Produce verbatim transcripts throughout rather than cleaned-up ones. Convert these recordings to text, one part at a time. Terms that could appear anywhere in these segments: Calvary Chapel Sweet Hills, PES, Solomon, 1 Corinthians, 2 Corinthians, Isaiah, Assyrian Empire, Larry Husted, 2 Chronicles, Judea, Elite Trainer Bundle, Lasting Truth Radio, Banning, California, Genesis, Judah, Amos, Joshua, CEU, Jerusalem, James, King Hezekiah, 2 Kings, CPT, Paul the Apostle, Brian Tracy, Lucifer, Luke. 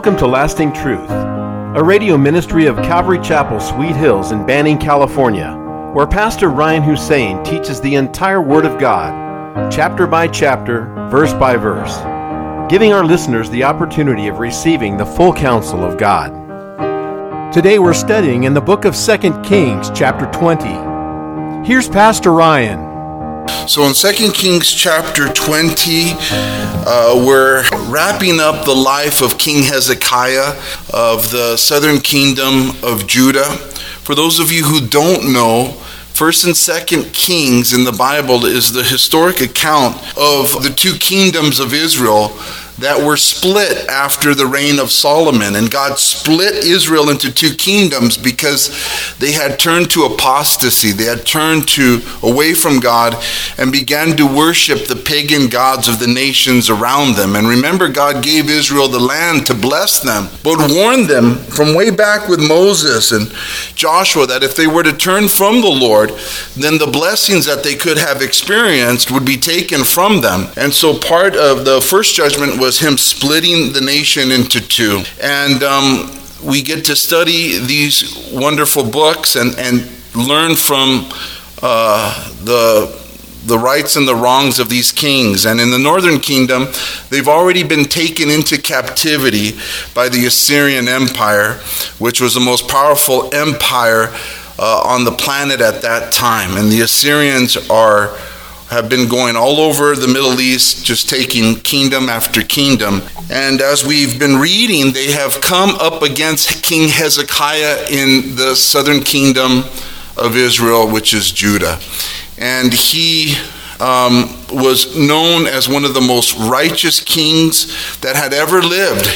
Welcome to Lasting Truth, a radio ministry of Calvary Chapel Sweet Hills in Banning, California, where Pastor Ryan Hussein teaches the entire Word of God, chapter by chapter, verse by verse, giving our listeners the opportunity of receiving the full counsel of God. Today we're studying in the book of Second Kings, chapter twenty. Here's Pastor Ryan. So in Second Kings chapter twenty, uh, we're wrapping up the life of King Hezekiah of the southern kingdom of Judah. For those of you who don't know, First and Second Kings in the Bible is the historic account of the two kingdoms of Israel that were split after the reign of Solomon. And God split Israel into two kingdoms because they had turned to apostasy. They had turned to away from God and began to worship the pagan gods of the nations around them. And remember, God gave Israel the land to bless them, but warned them from way back with Moses and Joshua that if they were to turn from the Lord, then the blessings that they could have experienced would be taken from them. And so part of the first judgment was him splitting the nation into two. And um, we get to study these wonderful books and, and learn from uh, the the rights and the wrongs of these kings. And in the northern kingdom, they've already been taken into captivity by the Assyrian Empire, which was the most powerful empire uh, on the planet at that time. And the Assyrians are... have been going all over the Middle East, just taking kingdom after kingdom. And as we've been reading, they have come up against King Hezekiah in the southern kingdom of Israel, which is Judah. And he um, was known as one of the most righteous kings that had ever lived.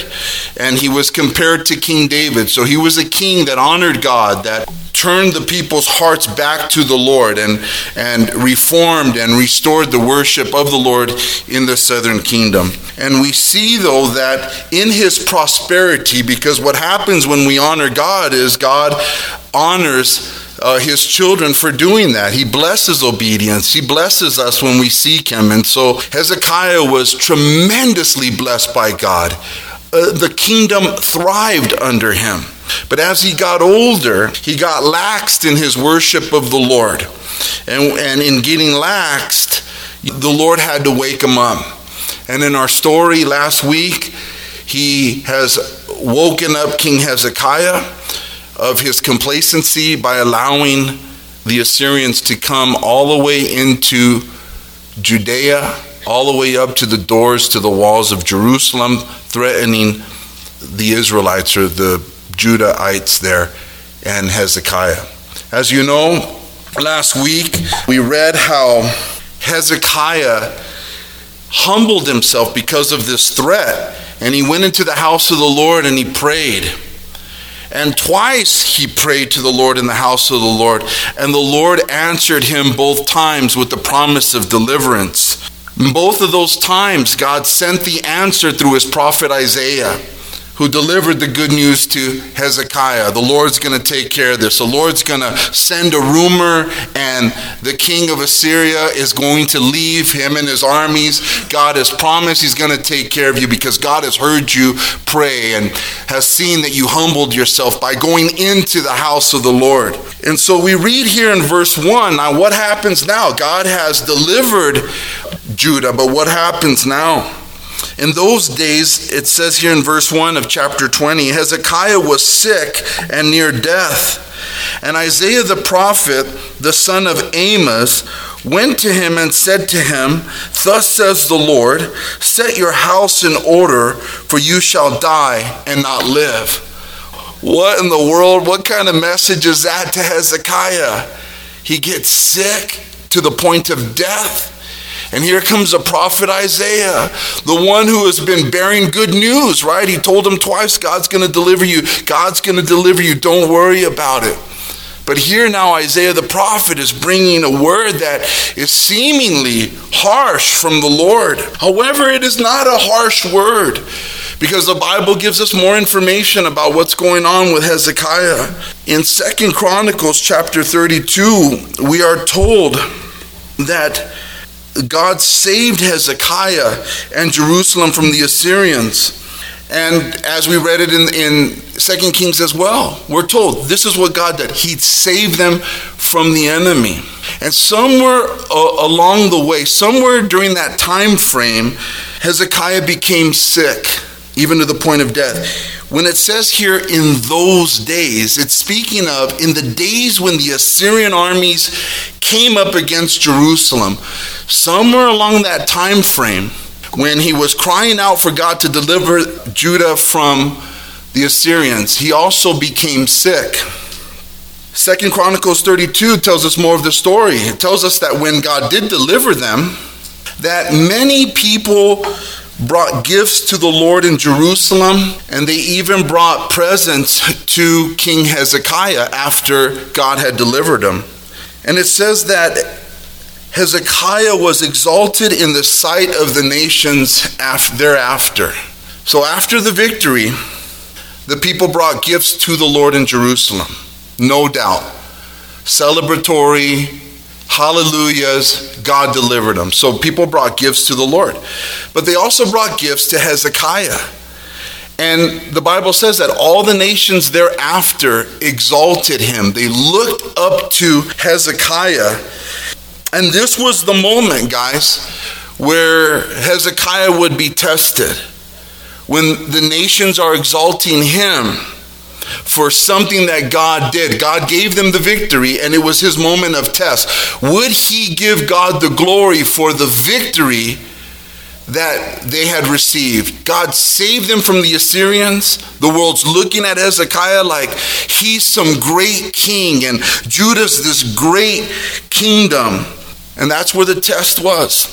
And he was compared to King David. So he was a king that honored God, that turned the people's hearts back to the Lord and, and reformed and restored the worship of the Lord in the southern kingdom. And we see, though, that in his prosperity, because what happens when we honor God is God honors uh, his children for doing that. He blesses obedience. He blesses us when we seek him. And so Hezekiah was tremendously blessed by God. Uh, the kingdom thrived under him. But as he got older, he got laxed in his worship of the Lord. And, and in getting laxed, the Lord had to wake him up. And in our story last week, he has woken up King Hezekiah of his complacency by allowing the Assyrians to come all the way into Judea, all the way up to the doors, to the walls of Jerusalem, threatening the Israelites or the Judahites there, and Hezekiah. As you know, last week we read how Hezekiah humbled himself because of this threat, and he went into the house of the Lord and he prayed. And twice he prayed to the Lord in the house of the Lord, and the Lord answered him both times with the promise of deliverance. In both of those times, God sent the answer through his prophet Isaiah, who delivered the good news to Hezekiah. The Lord's going to take care of this. The Lord's going to send a rumor, and the king of Assyria is going to leave, him and his armies. God has promised he's going to take care of you because God has heard you pray and has seen that you humbled yourself by going into the house of the Lord. And so we read here in verse one, now what happens now? God has delivered Judah, but what happens now? In those days, it says here in verse one of chapter twenty, Hezekiah was sick and near death. And Isaiah the prophet, the son of Amos, went to him and said to him, "Thus says the Lord, set your house in order, for you shall die and not live." What in the world? What kind of message is that to Hezekiah? He gets sick to the point of death. And here comes the prophet Isaiah, the one who has been bearing good news, right? He told him twice, God's going to deliver you. God's going to deliver you. Don't worry about it. But here now, Isaiah the prophet is bringing a word that is seemingly harsh from the Lord. However, it is not a harsh word, because the Bible gives us more information about what's going on with Hezekiah. In Second Chronicles chapter thirty-two, we are told that God saved Hezekiah and Jerusalem from the Assyrians. And as we read it in, in Second Kings as well, we're told this is what God did. He saved them from the enemy. And somewhere uh, along the way, somewhere during that time frame, Hezekiah became sick, even to the point of death. When it says here, in those days, it's speaking of in the days when the Assyrian armies came up against Jerusalem. Somewhere along that time frame, when he was crying out for God to deliver Judah from the Assyrians, he also became sick. Second Chronicles thirty-two tells us more of the story. It tells us that when God did deliver them, that many people brought gifts to the Lord in Jerusalem, and they even brought presents to King Hezekiah after God had delivered him. And it says that Hezekiah was exalted in the sight of the nations after, thereafter. So after the victory, the people brought gifts to the Lord in Jerusalem, no doubt. Celebratory, hallelujahs, God delivered them. So people brought gifts to the Lord. But they also brought gifts to Hezekiah. And the Bible says that all the nations thereafter exalted him. They looked up to Hezekiah. And this was the moment, guys, where Hezekiah would be tested. When the nations are exalting him for something that God did. God gave them the victory, and it was his moment of test. Would he give God the glory for the victory that they had received? God saved them from the Assyrians. The world's looking at Hezekiah like he's some great king, and Judah's this great kingdom. And that's where the test was.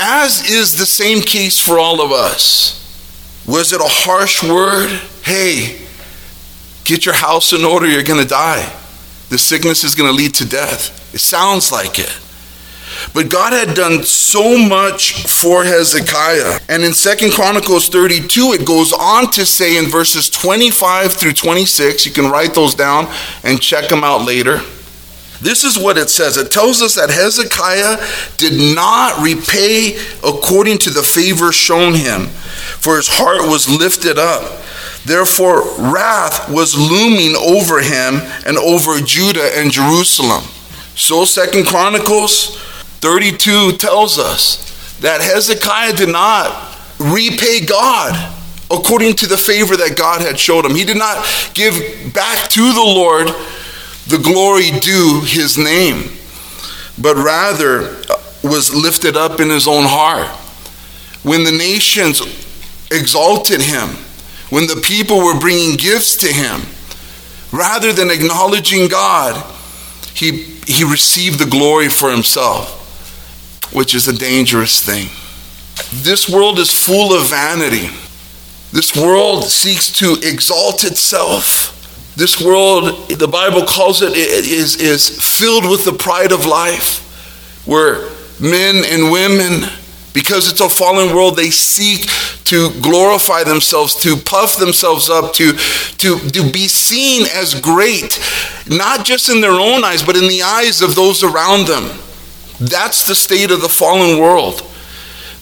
As is the same case for all of us. Was it a harsh word? Hey, get your house in order, you're going to die. The sickness is going to lead to death. It sounds like it. But God had done so much for Hezekiah. And in Second Chronicles thirty-two, it goes on to say in verses twenty-five through twenty-six, you can write those down and check them out later. This is what it says. It tells us that Hezekiah did not repay according to the favor shown him, for his heart was lifted up. Therefore, wrath was looming over him and over Judah and Jerusalem. So Second Chronicles thirty-two tells us that Hezekiah did not repay God according to the favor that God had showed him. He did not give back to the Lord the glory due his name, but rather was lifted up in his own heart. When the nations exalted him, when the people were bringing gifts to him, rather than acknowledging God, he he received the glory for himself, which is a dangerous thing. This world is full of vanity. This world seeks to exalt itself. This world, the Bible calls it, it is, is filled with the pride of life, where men and women, because it's a fallen world, they seek to glorify themselves, to puff themselves up, to, to, to be seen as great, not just in their own eyes, but in the eyes of those around them. That's the state of the fallen world.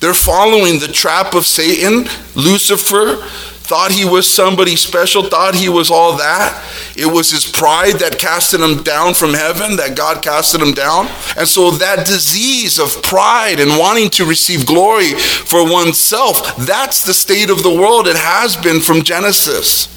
They're following the trap of Satan. Lucifer thought he was somebody special, thought he was all that. It was his pride that casted him down from heaven, that God casted him down. And so that disease of pride and wanting to receive glory for oneself, that's the state of the world. It has been from Genesis.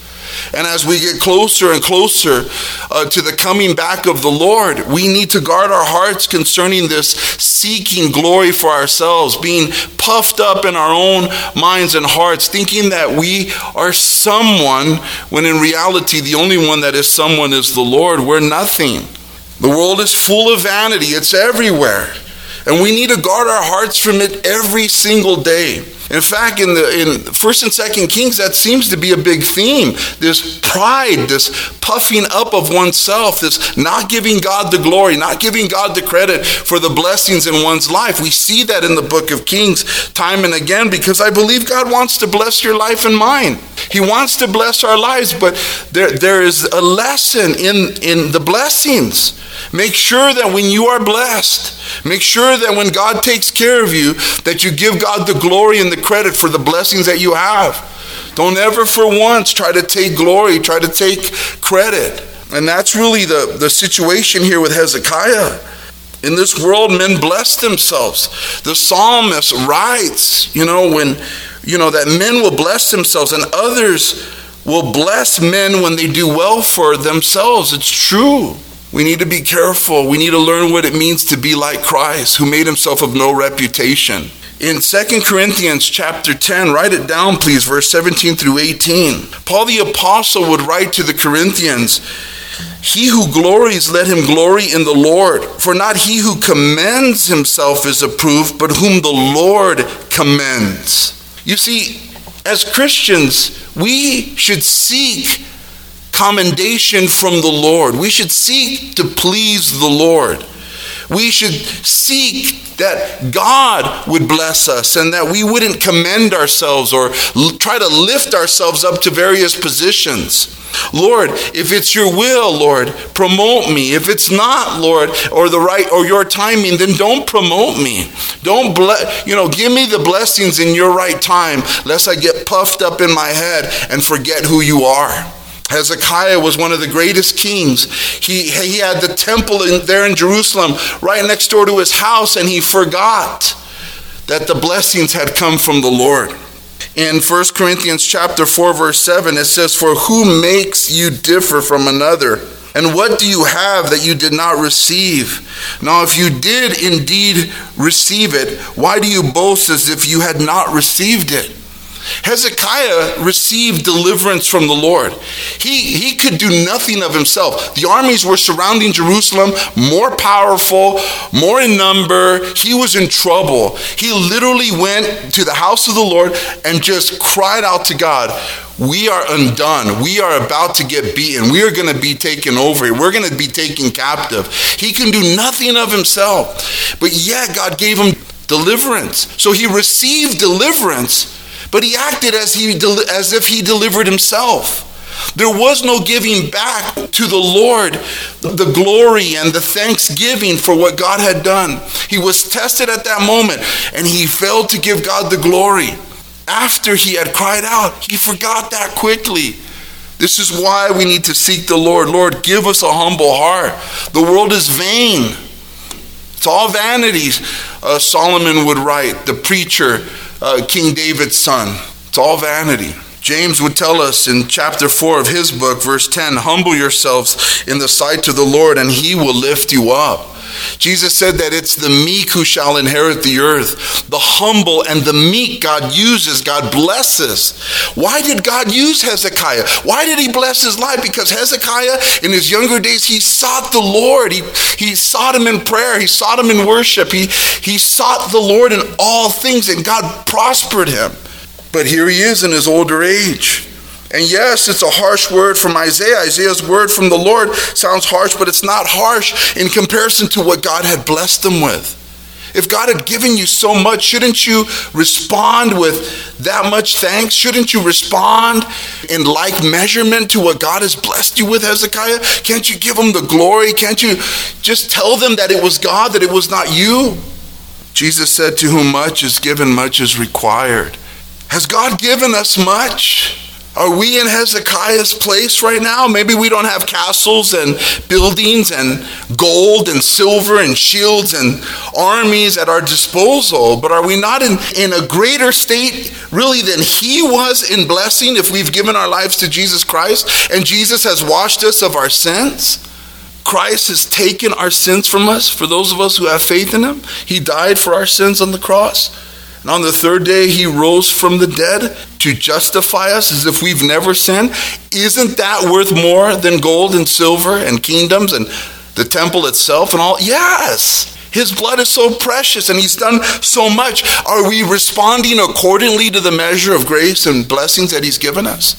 And as we get closer and closer uh, to the coming back of the Lord, we need to guard our hearts concerning this seeking glory for ourselves, being puffed up in our own minds and hearts, thinking that we are someone, when in reality, the only one that is someone is the Lord. We're nothing. The world is full of vanity. It's everywhere. And we need to guard our hearts from it every single day. In fact, in the in First and Second Kings, that seems to be a big theme. This pride, this puffing up of oneself, this not giving God the glory, not giving God the credit for the blessings in one's life. We see that in the book of Kings time and again, because I believe God wants to bless your life and mine. He wants to bless our lives, but there there is a lesson in, in the blessings. Make sure that when you are blessed, make sure that when God takes care of you, that you give God the glory and the credit for the blessings that you have. Don't ever for once try to take glory, try to take credit. And that's really the, the situation here with Hezekiah. In this world, men bless themselves. The psalmist writes, you know, when, you know, that men will bless themselves and others will bless men when they do well for themselves. It's true. We need to be careful. We need to learn what it means to be like Christ, who made himself of no reputation. In Second Corinthians chapter ten, write it down, please, verse seventeen through eighteen. Paul the Apostle would write to the Corinthians, "He who glories, let him glory in the Lord. For not he who commends himself is approved, but whom the Lord commends." You see, as Christians, we should seek commendation from the Lord. We should seek to please the Lord. We should seek that God would bless us and that we wouldn't commend ourselves or l- try to lift ourselves up to various positions. Lord, if it's your will, Lord, promote me. If it's not, Lord, or the right or your timing, then don't promote me. Don't bless, you know, give me the blessings in your right time, lest I get puffed up in my head and forget who you are. Hezekiah was one of the greatest kings. He, he had the temple in, there in Jerusalem right next door to his house, and he forgot that the blessings had come from the Lord. In First Corinthians chapter four, verse seven, it says, "For who makes you differ from another? And what do you have that you did not receive? Now, if you did indeed receive it, why do you boast as if you had not received it?" Hezekiah received deliverance from the Lord. He, he could do nothing of himself. The armies were surrounding Jerusalem, more powerful, more in number. He was in trouble. He literally went to the house of the Lord and just cried out to God, "We are undone. We are about to get beaten. We are going to be taken over. We're going to be taken captive." He can do nothing of himself. But yeah, God gave him deliverance. So he received deliverance, but he acted as he as if he delivered himself. There was no giving back to the Lord the glory and the thanksgiving for what God had done. He was tested at that moment, and he failed to give God the glory. After he had cried out, he forgot that quickly. This is why we need to seek the Lord. Lord, give us a humble heart. The world is vain. It's all vanities. Uh, Solomon would write, the preacher, Uh, King David's son. It's all vanity. James would tell us in chapter four of his book, verse ten, "Humble yourselves in the sight of the Lord, and he will lift you up." Jesus said that it's the meek who shall inherit the earth. The humble and the meek God uses, God blesses. Why did God use Hezekiah? Why did he bless his life? Because Hezekiah, in his younger days, he sought the Lord. He, he sought him in prayer. He sought him in worship. He, he sought the Lord in all things, and God prospered him. But here he is in his older age. And yes, it's a harsh word from Isaiah. Isaiah's word from the Lord sounds harsh, but it's not harsh in comparison to what God had blessed them with. If God had given you so much, shouldn't you respond with that much thanks? Shouldn't you respond in like measurement to what God has blessed you with, Hezekiah? Can't you give him the glory? Can't you just tell them that it was God, that it was not you? Jesus said, "To whom much is given, much is required." Has God given us much? Are we in Hezekiah's place right now? Maybe we don't have castles and buildings and gold and silver and shields and armies at our disposal, but are we not in, in a greater state really than he was in blessing if we've given our lives to Jesus Christ and Jesus has washed us of our sins? Christ has taken our sins from us, for those of us who have faith in him. He died for our sins on the cross. And on the third day, he rose from the dead to justify us as if we've never sinned. Isn't that worth more than gold and silver and kingdoms and the temple itself and all? Yes, his blood is so precious and he's done so much. Are we responding accordingly to the measure of grace and blessings that he's given us?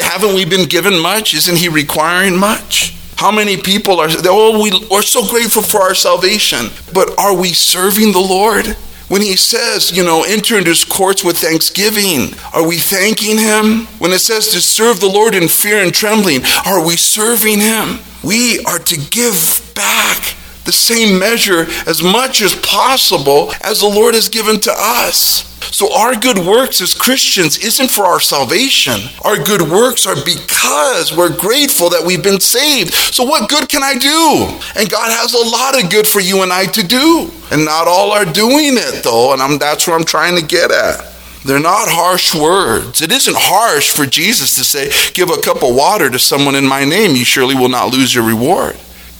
Haven't we been given much? Isn't he requiring much? How many people are, oh, we, we're so grateful for our salvation, but are we serving the Lord? When he says, you know, enter into his courts with thanksgiving, are we thanking him? When it says to serve the Lord in fear and trembling, are we serving him? We are to give back the same measure, as much as possible, as the Lord has given to us. So our good works as Christians isn't for our salvation. Our good works are because we're grateful that we've been saved. So what good can I do? And God has a lot of good for you and I to do. And not all are doing it, though. And I'm, that's what I'm trying to get at. They're not harsh words. It isn't harsh for Jesus to say, give a cup of water to someone in my name, you surely will not lose your reward.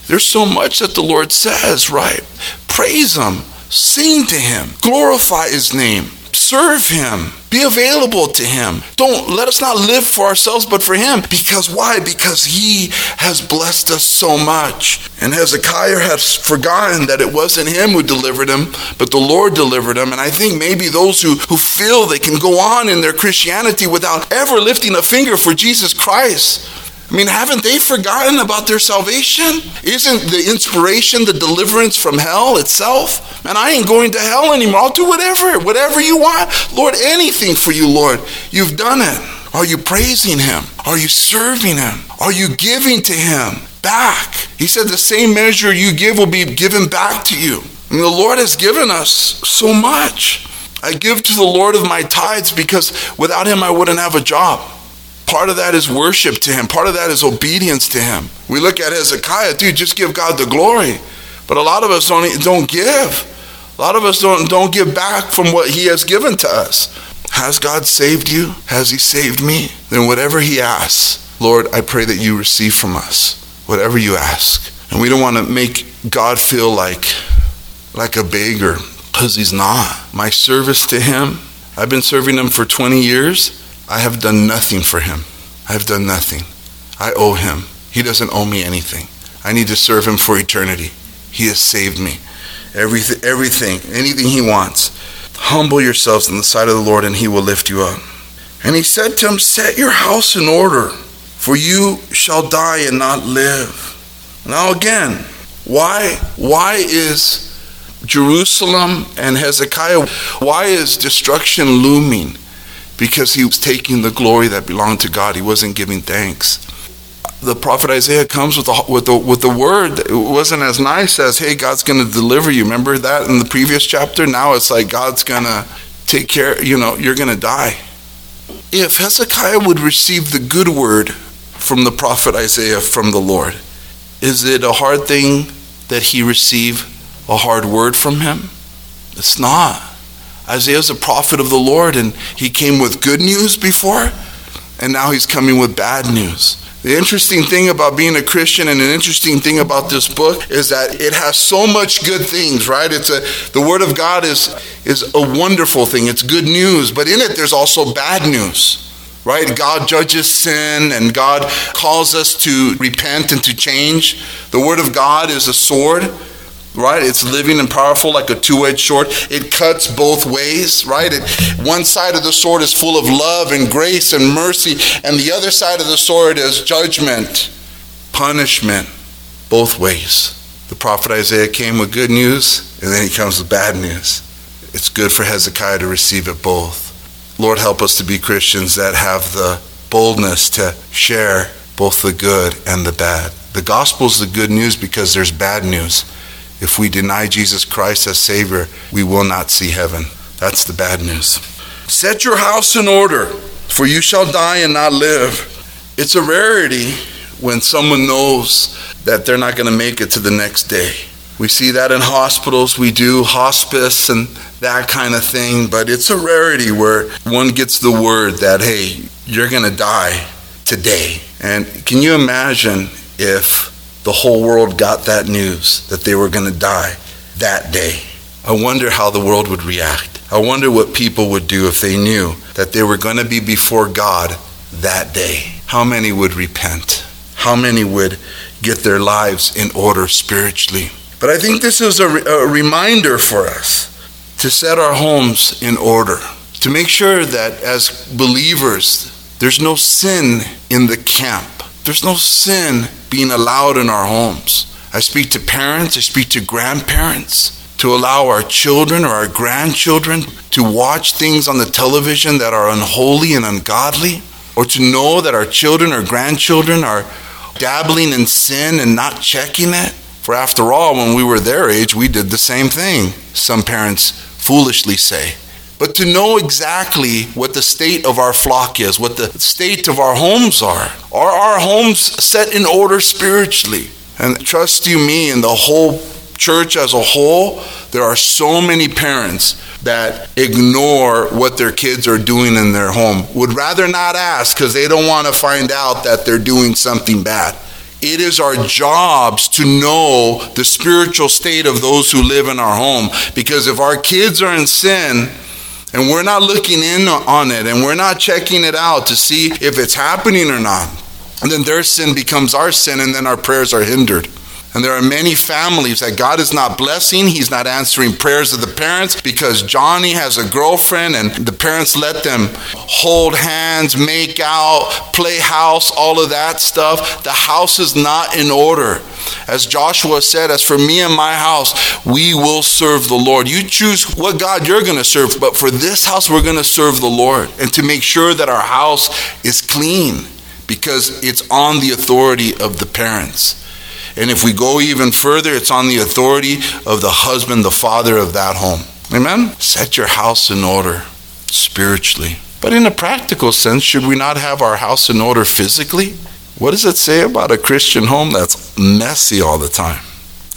There's so much that the Lord says, right? Praise him, sing to him, glorify his name, serve him, be available to him. Don't let us not live for ourselves, but for him. Because why? Because he has blessed us so much. And Hezekiah has forgotten that it wasn't him who delivered him, but the Lord delivered him. And I think maybe those who, who feel they can go on in their Christianity without ever lifting a finger for Jesus Christ, I mean, haven't they forgotten about their salvation? Isn't the inspiration the deliverance from hell itself? Man, I ain't going to hell anymore. I'll do whatever, whatever you want. Lord, anything for you, Lord. You've done it. Are you praising him? Are you serving him? Are you giving to him back? He said the same measure you give will be given back to you. And the Lord has given us so much. I give to the Lord of my tithes because without him I wouldn't have a job. Part of that is worship to him. Part of that is obedience to him. We look at Hezekiah, dude, just give God the glory. But a lot of us don't, don't give. A lot of us don't, don't give back from what he has given to us. Has God saved you? Has he saved me? Then whatever he asks, Lord, I pray that you receive from us. Whatever you ask. And we don't want to make God feel like, like a beggar, because he's not. My service to him, I've been serving him for twenty years. I have done nothing for him. I have done nothing. I owe him. He doesn't owe me anything. I need to serve him for eternity. He has saved me. Everything, everything, anything he wants. Humble yourselves in the sight of the Lord and he will lift you up. And he said to him, set your house in order, for you shall die and not live. Now again, why, why is Jerusalem and Hezekiah, why is destruction looming? Because he was taking the glory that belonged to God. He wasn't giving thanks. The prophet Isaiah comes with the, with the, with the word. It wasn't as nice as, hey, God's going to deliver you. Remember that in the previous chapter? Now it's like God's going to take care, you know, you're going to die. If Hezekiah would receive the good word from the prophet Isaiah from the Lord, is it a hard thing that he receive a hard word from him? It's not. Isaiah is a prophet of the Lord, and he came with good news before, and now he's coming with bad news. The interesting thing about being a Christian and an interesting thing about this book is that it has so much good things, right? It's a, the Word of God is, is a wonderful thing. It's good news, but in it there's also bad news, right? God judges sin, and God calls us to repent and to change. The Word of God is a sword. Right? It's living and powerful like a two-edged sword. It cuts both ways, right? It, one side of the sword is full of love and grace and mercy, and the other side of the sword is judgment, punishment, both ways. The prophet Isaiah came with good news, and then he comes with bad news. It's good for Hezekiah to receive it both. Lord, help us to be Christians that have the boldness to share both the good and the bad. The gospel is the good news because there's bad news. If we deny Jesus Christ as Savior, we will not see heaven. That's the bad news. Set your house in order, for you shall die and not live. It's a rarity when someone knows that they're not going to make it to the next day. We see that in hospitals. We do hospice and that kind of thing. But it's a rarity where one gets the word that, hey, you're going to die today. And can you imagine if the whole world got that news that they were going to die that day? I wonder how the world would react. I wonder what people would do if they knew that they were going to be before God that day. How many would repent? How many would get their lives in order spiritually? But I think this is a, re- a reminder for us to set our homes in order, to make sure that as believers, there's no sin in the camp. There's no sin being allowed in our homes. I speak to parents, I speak to grandparents, to allow our children or our grandchildren to watch things on the television that are unholy and ungodly, or to know that our children or grandchildren are dabbling in sin and not checking it. For after all, when we were their age, we did the same thing, some parents foolishly say. But to know exactly what the state of our flock is, what the state of our homes are. Are our homes set in order spiritually? And trust you me, in the whole church as a whole, there are so many parents that ignore what their kids are doing in their home. Would rather not ask because they don't want to find out that they're doing something bad. It is our jobs to know the spiritual state of those who live in our home. Because if our kids are in sin, and we're not looking in on it, and we're not checking it out to see if it's happening or not, and then their sin becomes our sin, and then our prayers are hindered. And there are many families that God is not blessing. He's not answering prayers of the parents because Johnny has a girlfriend and the parents let them hold hands, make out, play house, all of that stuff. The house is not in order. As Joshua said, as for me and my house, we will serve the Lord. You choose what God you're going to serve, but for this house, we're going to serve the Lord and to make sure that our house is clean because it's on the authority of the parents. And if we go even further, it's on the authority of the husband, the father of that home. Amen? Set your house in order spiritually. But in a practical sense, should we not have our house in order physically? What does it say about a Christian home that's messy all the time?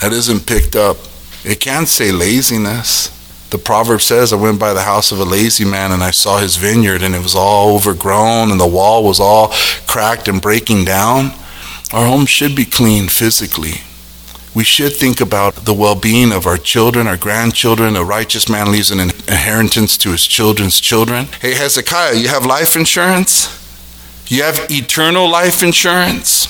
That isn't picked up. It can't say laziness. The proverb says, I went by the house of a lazy man and I saw his vineyard and it was all overgrown and the wall was all cracked and breaking down. Our home should be clean physically. We should think about the well-being of our children, our grandchildren. A righteous man leaves an inheritance to his children's children. Hey, Hezekiah, you have life insurance? You have eternal life insurance?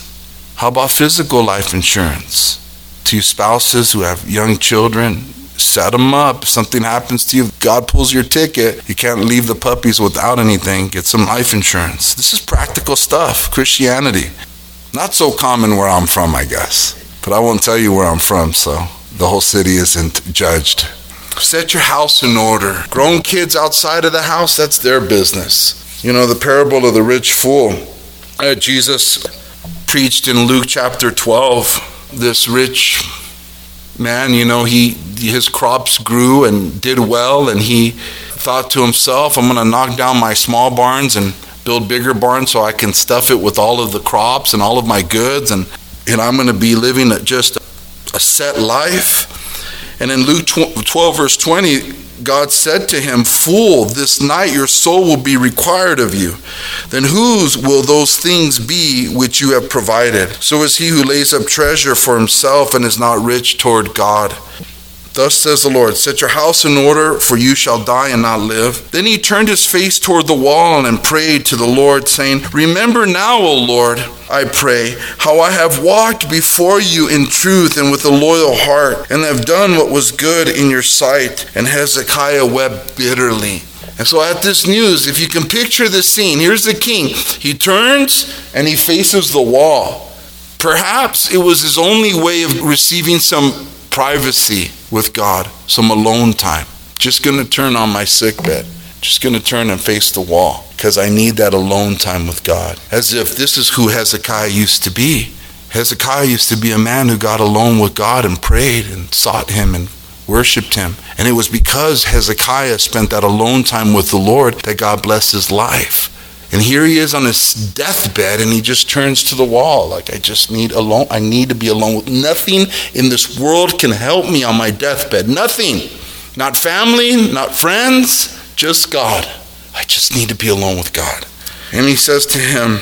How about physical life insurance? To spouses who have young children, set them up. If something happens to you, God pulls your ticket. You can't leave the puppies without anything. Get some life insurance. This is practical stuff, Christianity. Not so common where I'm from, I guess. But I won't tell you where I'm from, so the whole city isn't judged. Set your house in order. Grown kids outside of the house, that's their business. You know, the parable of the rich fool. Uh, Jesus preached in Luke chapter twelve. This rich man, you know, he his crops grew and did well, and he thought to himself, I'm going to knock down my small barns and build bigger barns so I can stuff it with all of the crops and all of my goods, and, and I'm going to be living just a set life. And in Luke twelve, verse twenty, God said to him, Fool, this night your soul will be required of you. Then whose will those things be which you have provided? So is he who lays up treasure for himself and is not rich toward God. Thus says the Lord, set your house in order, for you shall die and not live. Then he turned his face toward the wall and prayed to the Lord, saying, Remember now, O Lord, I pray, how I have walked before you in truth and with a loyal heart, and have done what was good in your sight. And Hezekiah wept bitterly. And so at this news, if you can picture this scene, here's the king. He turns and he faces the wall. Perhaps it was his only way of receiving some privacy with God, some alone time. Just going to turn on my sickbed. Just going to turn and face the wall because I need that alone time with God. As if this is who Hezekiah used to be. Hezekiah used to be a man who got alone with God and prayed and sought him and worshipped him. And it was because Hezekiah spent that alone time with the Lord that God blessed his life. And here he is on his deathbed and he just turns to the wall like, I just need alone. I need to be alone. Nothing in this world can help me on my deathbed. Nothing. Not family, not friends, just God. I just need to be alone with God. And he says to him,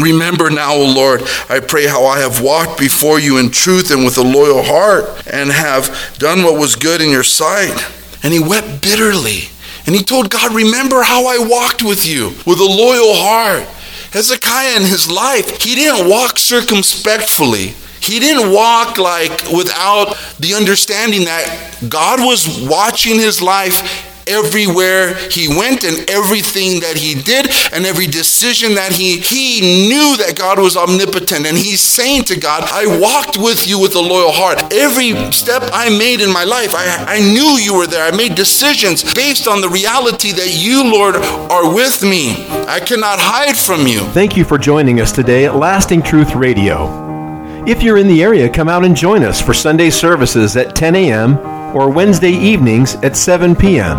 Remember now, O Lord, I pray how I have walked before you in truth and with a loyal heart and have done what was good in your sight. And he wept bitterly. And he told God, remember how I walked with you with a loyal heart. Hezekiah in his life, he didn't walk circumspectfully. He didn't walk like without the understanding that God was watching his life everywhere he went and everything that he did and every decision that he, he knew that God was omnipotent. And he's saying to God, I walked with you with a loyal heart. Every step I made in my life, I, I knew you were there. I made decisions based on the reality that you, Lord, are with me. I cannot hide from you. Thank you for joining us today at Lasting Truth Radio. If you're in the area, come out and join us for Sunday services at ten a.m. or Wednesday evenings at seven p.m.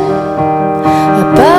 above.